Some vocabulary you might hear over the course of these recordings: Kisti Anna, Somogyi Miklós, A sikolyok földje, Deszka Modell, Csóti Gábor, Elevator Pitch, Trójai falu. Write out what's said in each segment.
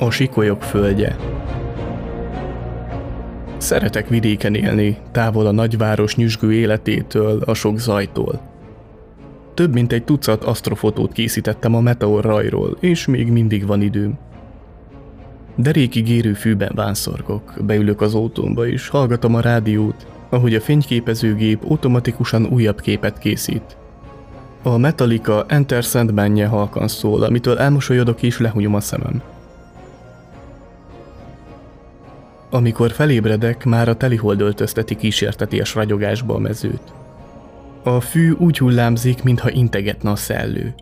A sikolyok földje. Szeretek vidéken élni, távol a nagyváros nyüzsgő életétől, a sok zajtól. Több mint egy tucat asztrofotót készítettem a meteor rajról, és még mindig van időm. Derékig érő fűben vánszorgok, beülök az autómba és hallgatom a rádiót, ahogy a fényképezőgép automatikusan újabb képet készít. A Metallica Enter Sandman-je halkan szól, amitől elmosolyodok és lehúnyom a szemem. Amikor felébredek, már a telihold öltözteti kísérteties ragyogásba a mezőt. A fű úgy hullámzik, mintha integetne a szellő.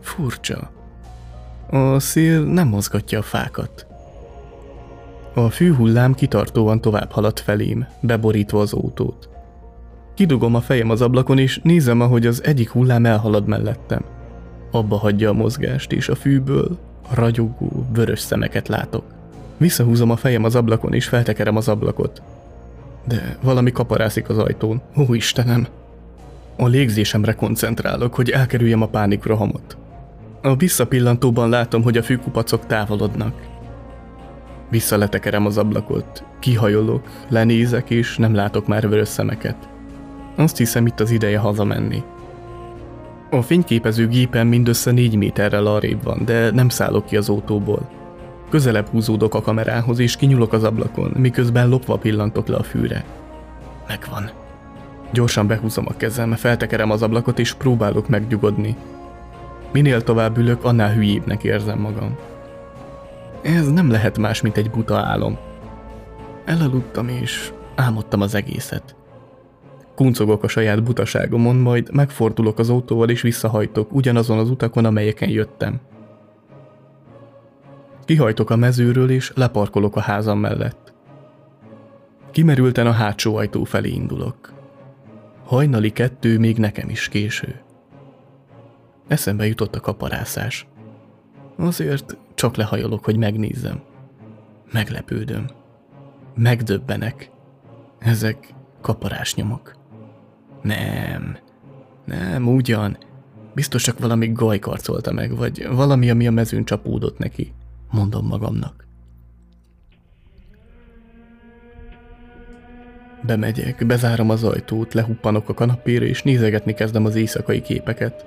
Furcsa. A szél nem mozgatja a fákat. A fűhullám kitartóan tovább halad felém, beborítva az autót. Kidugom a fejem az ablakon és nézem, ahogy az egyik hullám elhalad mellettem. Abba hagyja a mozgást és a fűből ragyogó, vörös szemeket látok. Visszahúzom a fejem az ablakon és feltekerem az ablakot. De valami kaparászik az ajtón. Ó, Istenem! A légzésemre koncentrálok, hogy elkerüljem a pánikrohamot. A visszapillantóban látom, hogy a fűkupacok távolodnak. Visszaletekerem az ablakot, kihajolok, lenézek és nem látok már vörös szemeket. Azt hiszem, itt az ideje hazamenni. A fényképező gépen mindössze 4 méterrel arrébb van, de nem szállok ki az autóból. Közelebb húzódok a kamerához és kinyúlok az ablakon, miközben lopva pillantok le a fűre. Megvan. Gyorsan behúzom a kezem, feltekerem az ablakot és próbálok megnyugodni. Minél tovább ülök, annál hülyébbnek érzem magam. Ez nem lehet más, mint egy buta álom. Elaludtam és álmodtam az egészet. Kuncogok a saját butaságomon, majd megfordulok az autóval és visszahajtok ugyanazon az utakon, amelyeken jöttem. Kihajtok a mezőről és leparkolok a házam mellett. Kimerülten a hátsó ajtó felé indulok. Hajnali 2, még nekem is késő. Eszembe jutott a kaparászás. Azért csak lehajolok, hogy megnézzem. Meglepődöm. Megdöbbenek. Ezek kaparásnyomok. Nem ugyan. Biztos csak valami gaj karcolta meg, vagy valami, ami a mezőn csapódott neki. Mondom magamnak. Bemegyek, bezárom az ajtót, lehuppanok a kanapéra és nézegetni kezdem az éjszakai képeket.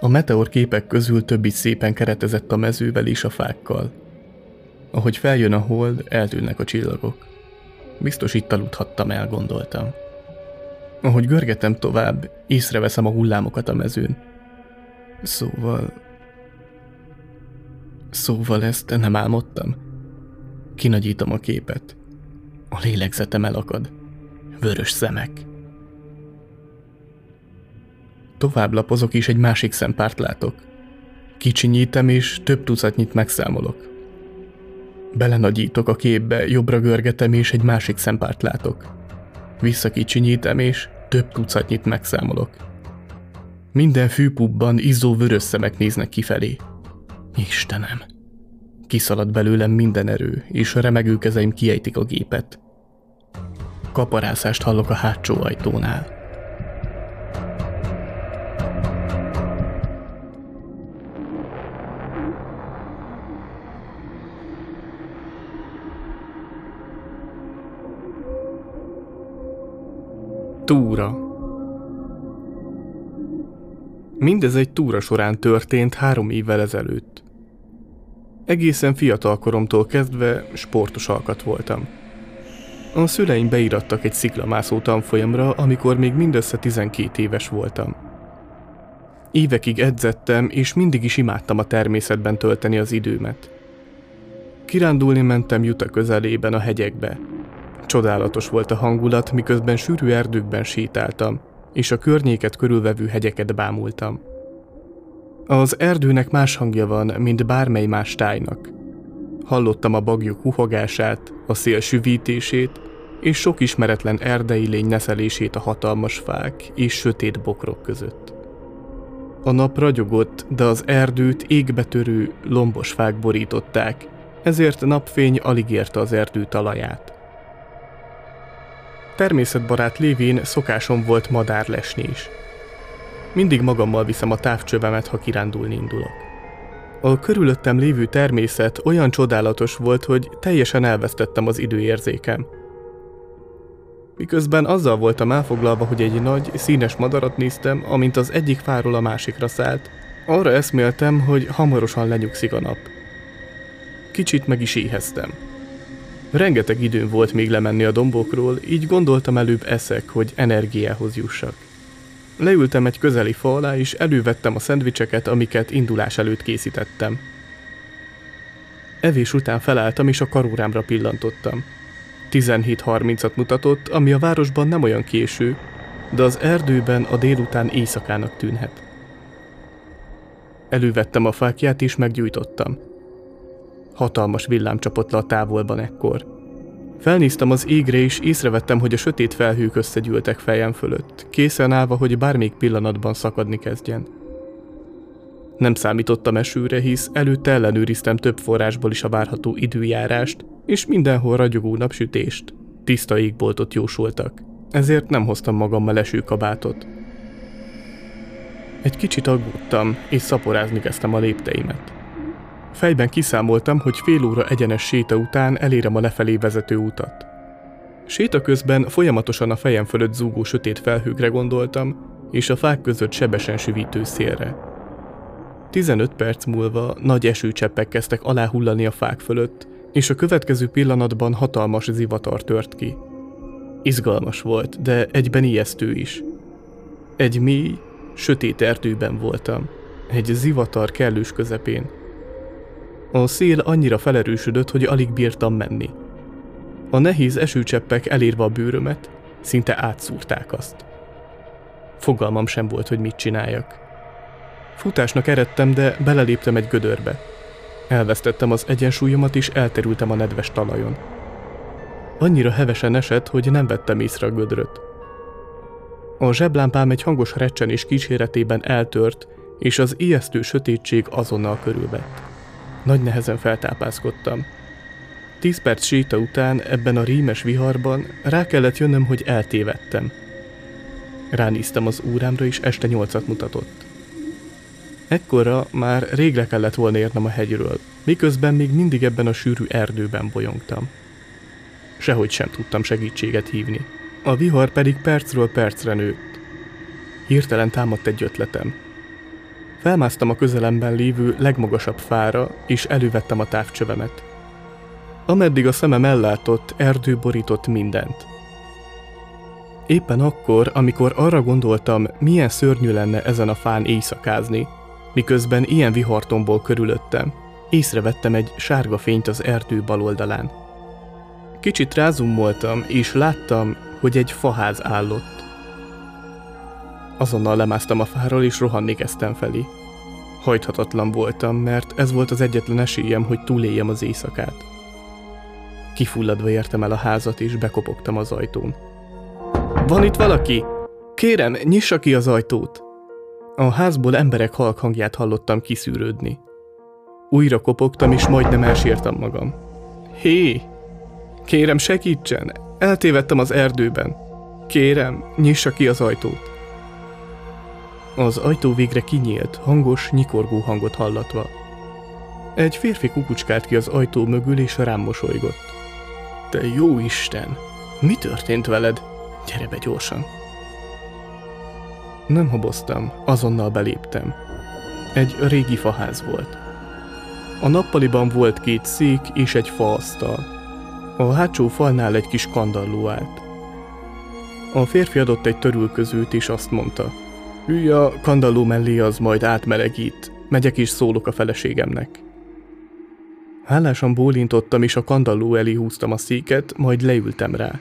A meteor képek közül több is szépen keretezett a mezővel és a fákkal. Ahogy feljön a hold, eltűnnek a csillagok. Biztos itt aludhattam el, gondoltam. Ahogy görgetem tovább, észreveszem a hullámokat a mezőn. Szóval ezt nem álmodtam. Kinagyítom a képet. A lélegzetem elakad. Vörös szemek. Tovább lapozok és egy másik szempárt látok. Kicsinyítem és több tucatnyit megszámolok. Belenagyítok a képbe, jobbra görgetem és egy másik szempárt látok. Visszakicsinyítem és több tucatnyit megszámolok. Minden fűpubban izzó vörös szemek néznek kifelé. Istenem! Kiszalad belőlem minden erő, és a remegő kezeim kiejtik a gépet. Kaparászást hallok a hátsó ajtónál. Túra. Mindez egy túra során történt 3 évvel ezelőtt. Egészen fiatalkoromtól kezdve sportos alkat voltam. A szüleim beirattak egy sziklamászó tanfolyamra, amikor még mindössze 12 éves voltam. Évekig edzettem, és mindig is imádtam a természetben tölteni az időmet. Kirándulni mentem Utah közelében a hegyekbe. Csodálatos volt a hangulat, miközben sűrű erdőkben sétáltam, és a környéket körülvevő hegyeket bámultam. Az erdőnek más hangja van, mint bármely más tájnak. Hallottam a bagyok huhogását, a szél süvítését, és sok ismeretlen erdei lény neszelését a hatalmas fák és sötét bokrok között. A nap ragyogott, de az erdőt égbetörő, lombos fák borították, ezért napfény alig érte az erdő talaját. Természetbarát lévén szokásom volt madár lesni is. Mindig magammal viszem a távcsövemet, ha kirándulni indulok. A körülöttem lévő természet olyan csodálatos volt, hogy teljesen elvesztettem az időérzékem. Miközben azzal voltam elfoglalva, hogy egy nagy, színes madarat néztem, amint az egyik fáról a másikra szállt, arra eszméltem, hogy hamarosan lenyugszik a nap. Kicsit meg is éheztem. Rengeteg időm volt még lemenni a dombokról, így gondoltam, előbb eszek, hogy energiához jussak. Leültem egy közeli fa alá, és elővettem a szendvicseket, amiket indulás előtt készítettem. Evés után felálltam, és a karórámra pillantottam. 17:30-at mutatott, ami a városban nem olyan késő, de az erdőben a délután éjszakának tűnhet. Elővettem a fáklyát, és meggyújtottam. Hatalmas villám csapott le a távolban ekkor. Felnéztem az égre, és észrevettem, hogy a sötét felhők összegyűltek fejem fölött, készen állva, hogy bármelyik pillanatban szakadni kezdjen. Nem számítottam esőre, hisz előtte ellenőriztem több forrásból is a várható időjárást, és mindenhol ragyogó napsütést, tiszta égboltot jósoltak, ezért nem hoztam magammal esőkabátot. Egy kicsit aggódtam, és szaporázni kezdtem a lépteimet. Fejben kiszámoltam, hogy fél óra egyenes séta után elérem a lefelé vezető utat. Séta közben folyamatosan a fejem fölött zúgó sötét felhőkre gondoltam, és a fák között sebesen süvítő szélre. 15 perc múlva nagy esőcseppek kezdtek aláhullani a fák fölött, és a következő pillanatban hatalmas zivatar tört ki. Izgalmas volt, de egyben ijesztő is. Egy mély, sötét erdőben voltam, egy zivatar kellős közepén. A szél annyira felerősödött, hogy alig bírtam menni. A nehéz esőcseppek elérve a bőrömet, szinte átszúrták azt. Fogalmam sem volt, hogy mit csináljak. Futásnak eredtem, de beleléptem egy gödörbe. Elvesztettem az egyensúlyomat, és elterültem a nedves talajon. Annyira hevesen esett, hogy nem vettem észre a gödröt. A zseblámpám egy hangos recsenés kíséretében eltört, és az ijesztő sötétség azonnal körülvett. Nagy nehezen feltápászkodtam. 10 perc séta után ebben a rémes viharban rá kellett jönnöm, hogy eltévedtem. Ránéztem az órámra, és este 8-at mutatott. Ekkorra már rég le kellett volna érnem a hegyről, miközben még mindig ebben a sűrű erdőben bolyongtam. Sehogy sem tudtam segítséget hívni. A vihar pedig percről percre nőtt. Hirtelen támadt egy ötletem. Felmásztam a közelemben lévő legmagasabb fára, és elővettem a távcsövemet. Ameddig a szemem ellátott, erdő borított mindent. Éppen akkor, amikor arra gondoltam, milyen szörnyű lenne ezen a fán éjszakázni, miközben ilyen vihartombol körülöttem, észrevettem egy sárga fényt az erdő bal oldalán. Kicsit rázumoltam, és láttam, hogy egy faház állott. Azonnal lemásztam a fáról, és rohanni kezdtem felé. Hajthatatlan voltam, mert ez volt az egyetlen esélyem, hogy túléljem az éjszakát. Kifulladva értem el a házat, és bekopogtam az ajtón. Van itt valaki? Kérem, nyissa ki az ajtót! A házból emberek halk hangját hallottam kiszűrődni. Újra kopogtam, és majdnem elsírtam magam. Hé! Kérem, segítsen! Eltévedtem az erdőben! Kérem, nyissa ki az ajtót! Az ajtó végre kinyílt, hangos, nyikorgó hangot hallatva. Egy férfi kukucskált ki az ajtó mögül, és rám mosolygott. Te jó Isten! Mi történt veled? Gyere be gyorsan! Nem haboztam, azonnal beléptem. Egy régi faház volt. A nappaliban volt 2 szék és egy faasztal. A hátsó falnál egy kis kandalló állt. A férfi adott egy törülközőt, és azt mondta. Ülj a kandalló mellé, az majd átmelegít. Megyek és szólok a feleségemnek. Hálásan bólintottam, és a kandalló elé húztam a széket, majd leültem rá.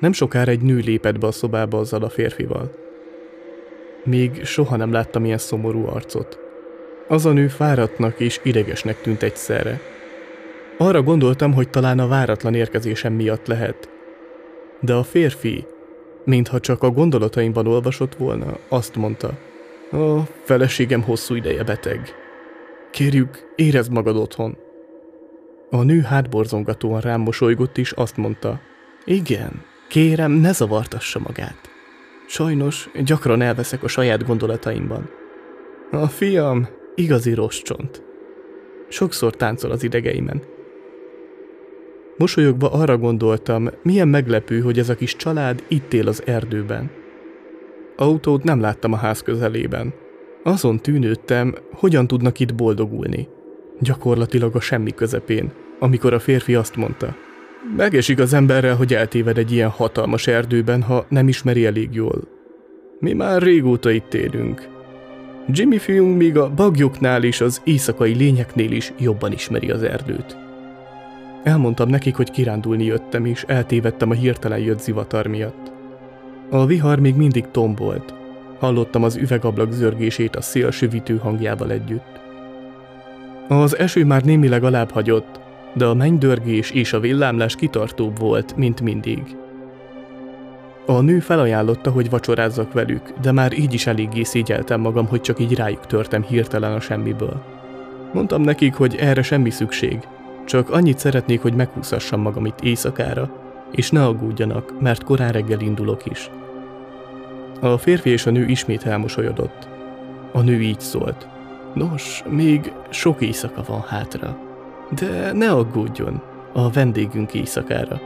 Nem sokára egy nő lépett be a szobába azzal a férfival. Még soha nem láttam ilyen szomorú arcot. Az a nő fáradtnak és idegesnek tűnt egyszerre. Arra gondoltam, hogy talán a váratlan érkezésem miatt lehet. De a férfi, mintha csak a gondolataimban olvasott volna, azt mondta, a feleségem hosszú ideje beteg. Kérjük, érezd magad otthon. A nő hátborzongatóan rám mosolygott, és azt mondta, igen, kérem, ne zavartassa magát. Sajnos gyakran elveszek a saját gondolataimban. A fiam, Igazi rostcsont. Sokszor táncol az idegeimen. Mosolyogva arra gondoltam, milyen meglepő, hogy ez a kis család itt él az erdőben. Autót nem láttam a ház közelében. Azon tűnődtem, hogyan tudnak itt boldogulni. Gyakorlatilag a semmi közepén, amikor a férfi azt mondta, megesik az emberrel, hogy eltéved egy ilyen hatalmas erdőben, ha nem ismeri elég jól. Mi már régóta itt élünk. Jimmy fiunk még a bagyoknál és az éjszakai lényeknél is jobban ismeri az erdőt. Elmondtam nekik, hogy kirándulni jöttem, és eltévedtem a hirtelen jött zivatar miatt. A vihar még mindig tombolt. Hallottam az üvegablak zörgését a szél süvítő hangjával együtt. Az eső már némileg alábbhagyott, de a mennydörgés és a villámlás kitartóbb volt, mint mindig. A nő felajánlotta, hogy vacsorázzak velük, de már így is eléggé szégyeltem magam, hogy csak így rájuk törtem hirtelen a semmiből. Mondtam nekik, hogy erre semmi szükség, csak annyit szeretnék, hogy meghúzhassam magam itt éjszakára, és ne aggódjanak, mert korán reggel indulok is. A férfi és a nő ismét elmosolyodott. A nő így szólt. Nos, még sok éjszaka van hátra. De ne aggódjon, a vendégünk éjszakára.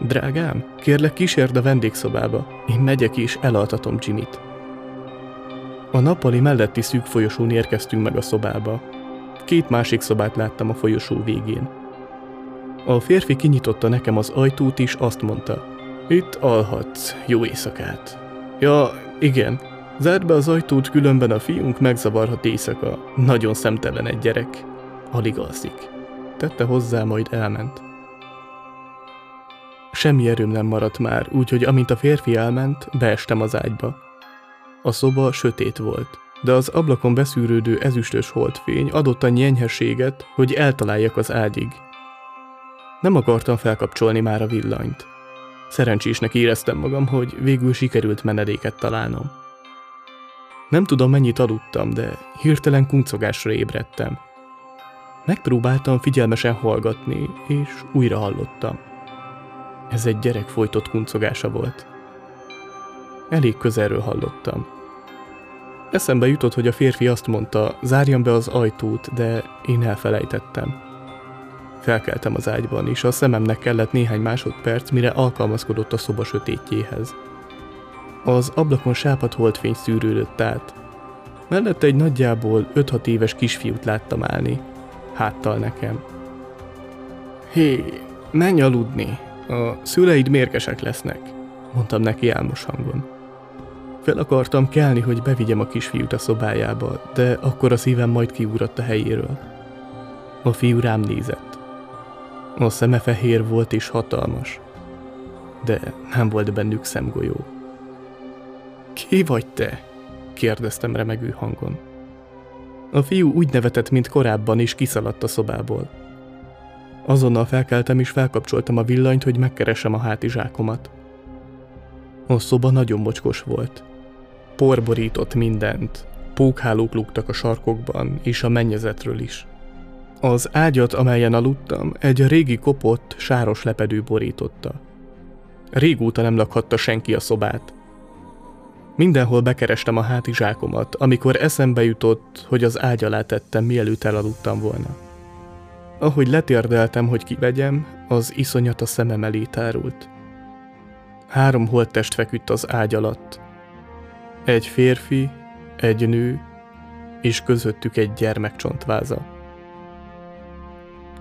Drágám, kérlek kísérd a vendégszobába, én megyek és elaltatom Jimmyt. A nappali melletti szűk folyosón érkeztünk meg a szobába. Két másik szobát láttam a folyosó végén. A férfi kinyitotta nekem az ajtót és azt mondta, itt alhatsz, jó éjszakát. Ja, igen, zárd be az ajtót, különben a fiunk megzavarhat éjszaka, nagyon szemtelen egy gyerek. Alig alszik. Tette hozzá, majd elment. Semmi erőm nem maradt már, úgyhogy amint a férfi elment, beestem az ágyba. A szoba sötét volt, de az ablakon beszűrődő ezüstös holdfény adott annyi enyhességet, hogy eltaláljak az ágyig. Nem akartam felkapcsolni már a villanyt. Szerencsésnek éreztem magam, hogy végül sikerült menedéket találnom. Nem tudom, mennyit aludtam, de hirtelen kuncogásra ébredtem. Megpróbáltam figyelmesen hallgatni, és újra hallottam. Ez egy gyerek folytott kuncogása volt. Elég közelről hallottam. Eszembe jutott, hogy a férfi azt mondta, zárjam be az ajtót, de én elfelejtettem. Felkeltem az ágyban, és a szememnek kellett néhány másodperc, mire alkalmazkodott a szoba sötétjéhez. Az ablakon sápadt holdfény szűrődött át. Mellette egy nagyjából 5-6 éves kisfiút láttam állni. Háttal nekem. Hé, menj aludni, a szüleid mérgesek lesznek, mondtam neki álmos hangon. Fel akartam kelni, hogy bevigyem a kisfiút a szobájába, de akkor a szívem majd kiugrott a helyéről. A fiú rám nézett. A szeme fehér volt és hatalmas, de nem volt bennük szemgolyó. Ki vagy te? kérdeztem remegő hangon. A fiú úgy nevetett, mint korábban, és kiszaladt a szobából. Azonnal felkeltem és felkapcsoltam a villanyt, hogy megkeressem a hátizsákomat. A szoba nagyon mocskos volt. Por borított mindent, pókhálók lúgtak a sarkokban és a mennyezetről is. Az ágyat, amelyen aludtam, egy régi kopott, sáros lepedő borította. Régóta nem lakhatta senki a szobát. Mindenhol bekerestem a hátizsákomat, amikor eszembe jutott, hogy az ágy alá tettem, mielőtt elaludtam volna. Ahogy letérdeltem, hogy kivegyem, az iszonyat a szemem elé tárult. 3 holttest feküdt az ágy alatt. Egy férfi, egy nő, és közöttük egy gyermekcsontváza.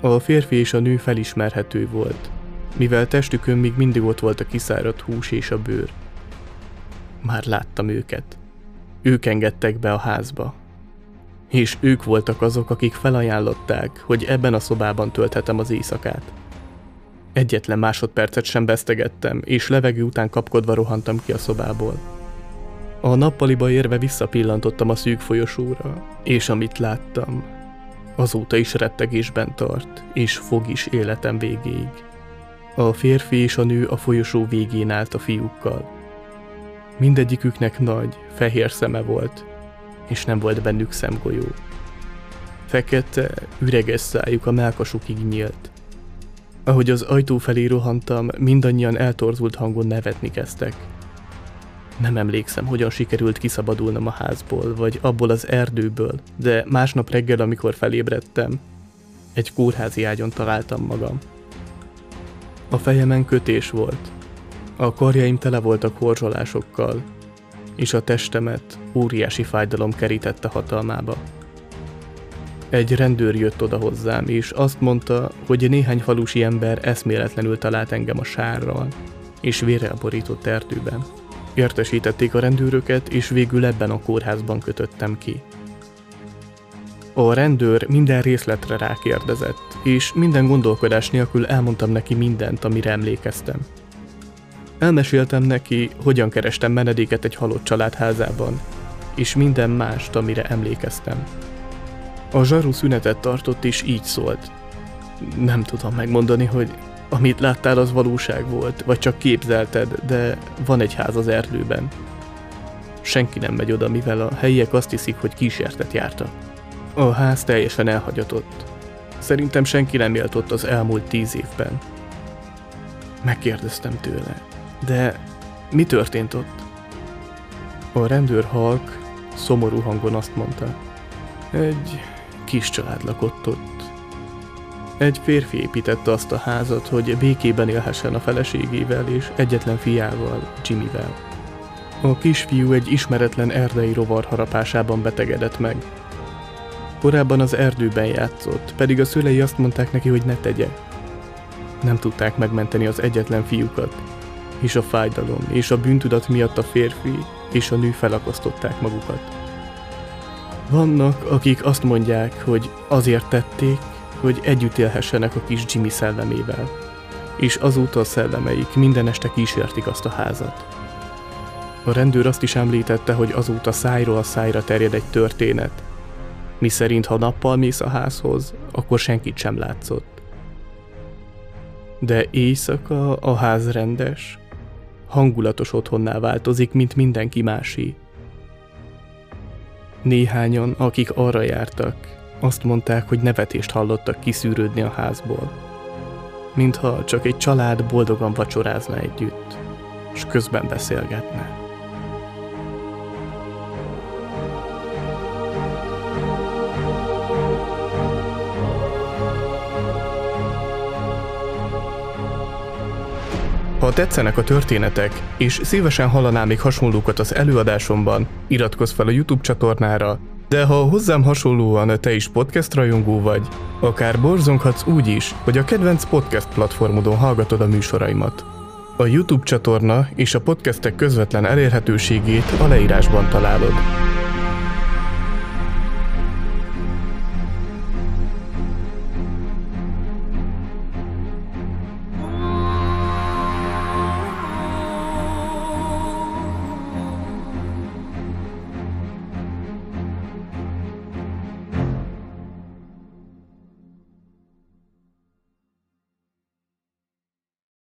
A férfi és a nő felismerhető volt, mivel testükön még mindig ott volt a kiszáradt hús és a bőr. Már láttam őket. Ők engedtek be a házba. És ők voltak azok, akik felajánlották, hogy ebben a szobában tölthetem az éjszakát. Egyetlen másodpercet sem vesztegettem, és levegő után kapkodva rohantam ki a szobából. A nappaliba érve visszapillantottam a szűk folyosóra, és amit láttam, azóta is rettegésben tart, és fog is életem végéig. A férfi és a nő a folyosó végén állt a fiúkkal. Mindegyiküknek nagy, fehér szeme volt, és nem volt bennük szemgolyó. Fekete, üreges szájuk a mellkasukig nyílt. Ahogy az ajtó felé rohantam, mindannyian eltorzult hangon nevetni kezdtek. Nem emlékszem, hogyan sikerült kiszabadulnom a házból, vagy abból az erdőből, de másnap reggel, amikor felébredtem, egy kórházi ágyon találtam magam. A fejemen kötés volt, a karjaim tele voltak horzsolásokkal, és a testemet óriási fájdalom kerítette hatalmába. Egy rendőr jött oda hozzám, és azt mondta, hogy néhány falusi ember eszméletlenül talált engem a sárral, és vérrel borított erdőben. Értesítették a rendőröket, és végül ebben a kórházban kötöttem ki. A rendőr minden részletre rákérdezett, és minden gondolkodás nélkül elmondtam neki mindent, amire emlékeztem. Elmeséltem neki, hogyan kerestem menedéket egy halott családházában, és minden mást, amire emlékeztem. A zsaru szünetet tartott, és így szólt. Nem tudom megmondani, hogy amit láttál, az valóság volt, vagy csak képzelted, de van egy ház az erdőben. Senki nem megy oda, mivel a helyiek azt hiszik, hogy kísértet járta. A ház teljesen elhagyatott. Szerintem senki nem élt ott az elmúlt 10 évben. Megkérdeztem tőle, de mi történt ott? A rendőr halk, szomorú hangon azt mondta. Egy kis család lakott ott. Egy férfi építette azt a házat, hogy békében élhessen a feleségével és egyetlen fiával, Jimmyvel. A kisfiú egy ismeretlen erdei rovar harapásában betegedett meg. Korábban az erdőben játszott, pedig a szülei azt mondták neki, hogy ne tegye. Nem tudták megmenteni az egyetlen fiúkat, és a fájdalom és a bűntudat miatt a férfi és a nő felakasztották magukat. Vannak, akik azt mondják, hogy azért tették, hogy együtt élhessenek a kis Jimmy szellemével, és azóta a szellemeik minden este kísértik azt a házat. A rendőr azt is említette, hogy azóta szájról szájra terjed egy történet, miszerint ha nappal mész a házhoz, akkor senkit sem látszott. De éjszaka a ház rendes, hangulatos otthonná változik, mint mindenki másé. Néhányan, akik arra jártak, azt mondták, hogy nevetést hallottak kiszűrődni a házból. Mintha csak egy család boldogan vacsorázna együtt, és közben beszélgetne. Ha tetszenek a történetek, és szívesen hallanál még hasonlókat az előadásomban, iratkozz fel a YouTube csatornára, de ha hozzám hasonlóan te is podcast rajongó vagy, akár borzonghatsz úgy is, hogy a kedvenc podcast platformodon hallgatod a műsoraimat. A YouTube csatorna és a podcastek közvetlen elérhetőségét a leírásban találod.